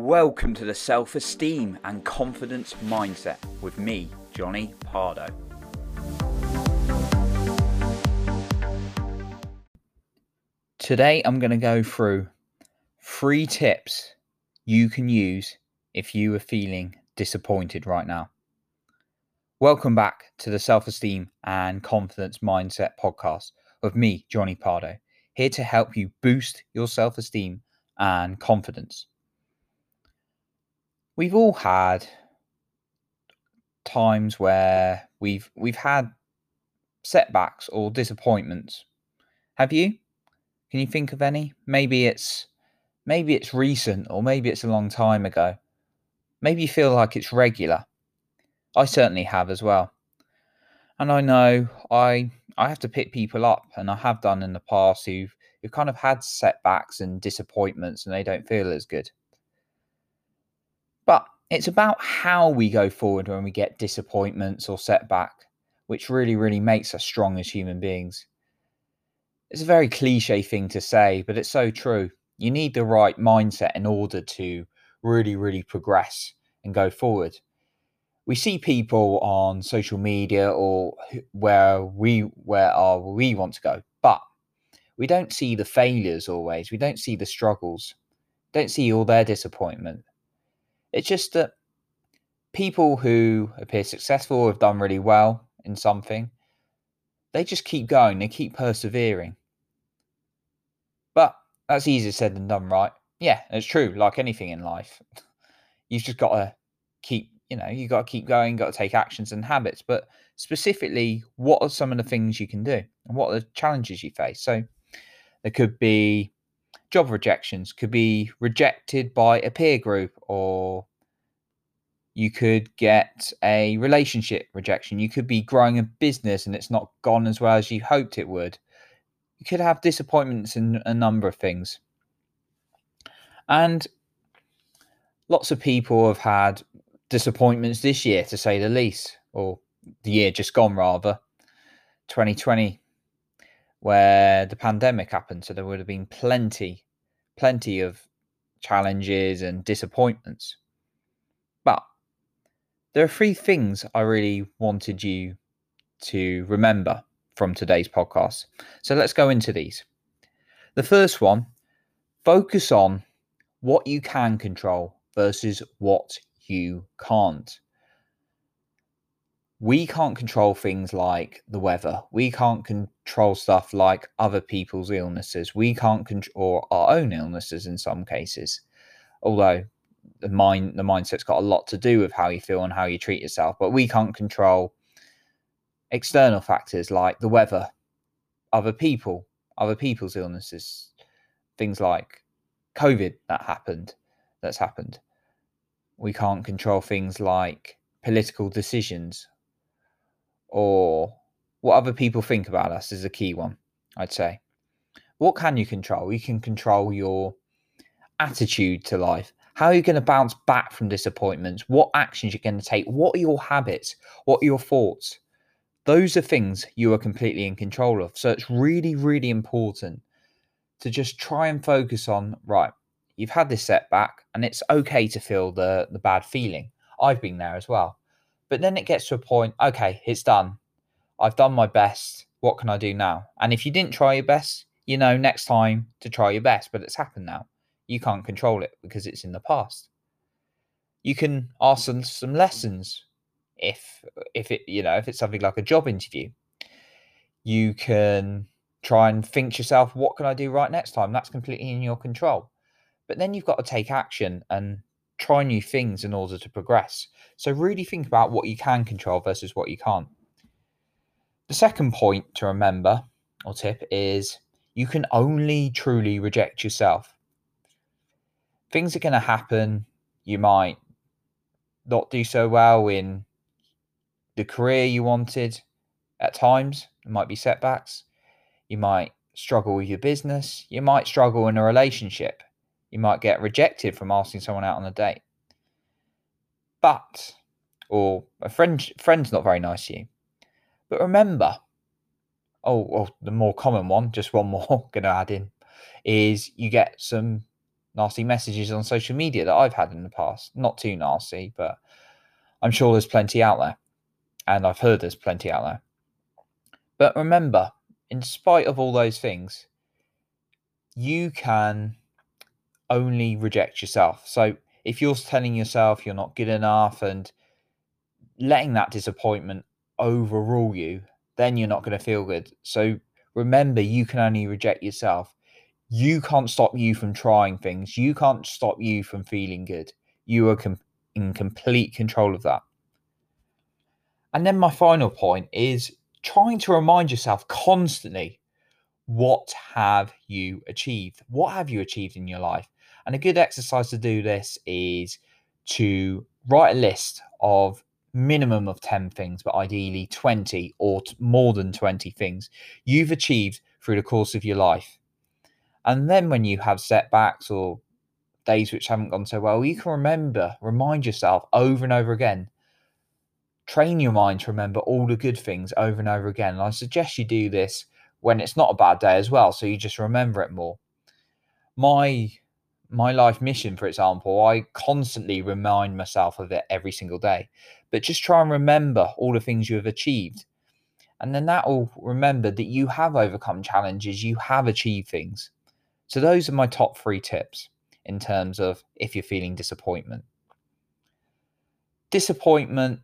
Welcome to the Self-Esteem and Confidence Mindset with me, Jonny Pardoe. Today I'm going to go through 3 tips you can use if you are feeling disappointed right now. Welcome back to the Self-Esteem and Confidence Mindset podcast with me, Jonny Pardoe, here to help you boost your self-esteem and confidence. We've all had times where we've had setbacks or disappointments. Have you? Can you think of any? Maybe it's recent, or maybe it's a long time ago. Maybe you feel like it's regular. I certainly have as well. And I know I have to pick people up, and I have done in the past, who've kind of had setbacks and disappointments, and they don't feel as good. But it's about how we go forward when we get disappointments or setback, which really, really makes us strong as human beings. It's a very cliche thing to say, but it's so true. You need the right mindset in order to really, really progress and go forward. We see people on social media or where we want to go, but we don't see the failures always. We don't see the struggles. Don't see all their disappointment. It's just that people who appear successful or have done really well in something, they just keep going, they keep persevering. But that's easier said than done, right? Yeah, it's true, like anything in life. You've just got to keep, you've got to keep going, got to take actions and habits. But specifically, what are some of the things you can do and what are the challenges you face? So there could be job rejections, could be rejected by a peer group, or you could get a relationship rejection. You could be growing a business and it's not gone as well as you hoped it would. You could have disappointments in a number of things. And lots of people have had disappointments this year, to say the least, or the year just gone rather, 2020. Where the pandemic happened, so there would have been plenty of challenges and disappointments. But there are 3 things I really wanted you to remember from today's podcast. So let's go into these. The first one, focus on what you can control versus what you can't. We can't control things like the weather. We can't control stuff like other people's illnesses. We can't control our own illnesses in some cases. Although the mindset's got a lot to do with how you feel and how you treat yourself. But we can't control external factors like the weather, other people, other people's illnesses, things like COVID that's happened. We can't control things like political decisions, or what other people think about us is a key one, I'd say. What can you control? You can control your attitude to life. How are you going to bounce back from disappointments? What actions you're going to take? What are your habits? What are your thoughts? Those are things you are completely in control of. So it's really, really important to just try and focus on, right, you've had this setback and it's okay to feel the bad feeling. I've been there as well. But then it gets to a point, okay, it's done. I've done my best. What can I do now? And if you didn't try your best, you know next time to try your best, but it's happened now. You can't control it because it's in the past. You can ask some lessons if it's something like a job interview. You can try and think to yourself, what can I do right next time? That's completely in your control. But then you've got to take action and try new things in order to progress. So really think about what you can control versus what you can't. The second point to remember or tip is you can only truly reject yourself. Things are going to happen. You might not do so well in the career you wanted. At times, there might be setbacks. You might struggle with your business. You might struggle in a relationship. You might get rejected from asking someone out on a date. But, or a friend's not very nice to you. But remember, the more common one, just one more, going to add in, is you get some nasty messages on social media that I've had in the past. Not too nasty, but I'm sure there's plenty out there. And I've heard there's plenty out there. But remember, in spite of all those things, you can only reject yourself. So if you're telling yourself you're not good enough and letting that disappointment overrule you, then you're not going to feel good. So remember, you can only reject yourself. You can't stop you from trying things. You can't stop you from feeling good. You are in complete control of that. And then my final point is trying to remind yourself constantly, what have you achieved? What have you achieved in your life? And a good exercise to do this is to write a list of minimum of 10 things, but ideally 20 or more than 20 things you've achieved through the course of your life. And then when you have setbacks or days which haven't gone so well, you can remind yourself over and over again. Train your mind to remember all the good things over and over again. And I suggest you do this when it's not a bad day as well, so you just remember it more. My life mission, for example, I constantly remind myself of it every single day. But just try and remember all the things you have achieved. And then that will remember that you have overcome challenges, you have achieved things. So those are my top 3 tips in terms of if you're feeling disappointment. Disappointment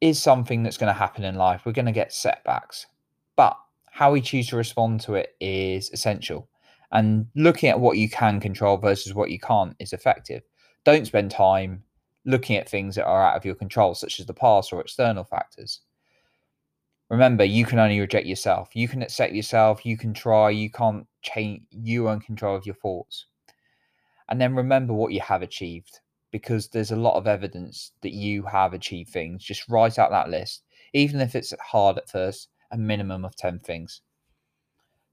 is something that's going to happen in life. We're going to get setbacks. But how we choose to respond to it is essential. And looking at what you can control versus what you can't is effective. Don't spend time looking at things that are out of your control, such as the past or external factors. Remember, you can only reject yourself. You can accept yourself. You can try. You can't change. You are in control of your thoughts. And then remember what you have achieved, because there's a lot of evidence that you have achieved things. Just write out that list, even if it's hard at first, a minimum of 10 things.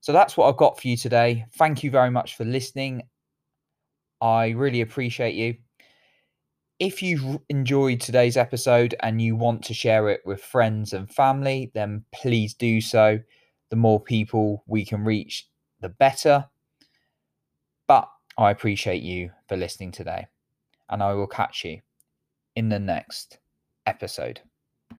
So that's what I've got for you today. Thank you very much for listening. I really appreciate you. If you've enjoyed today's episode and you want to share it with friends and family, then please do so. The more people we can reach, the better. But I appreciate you for listening today. And I will catch you in the next episode.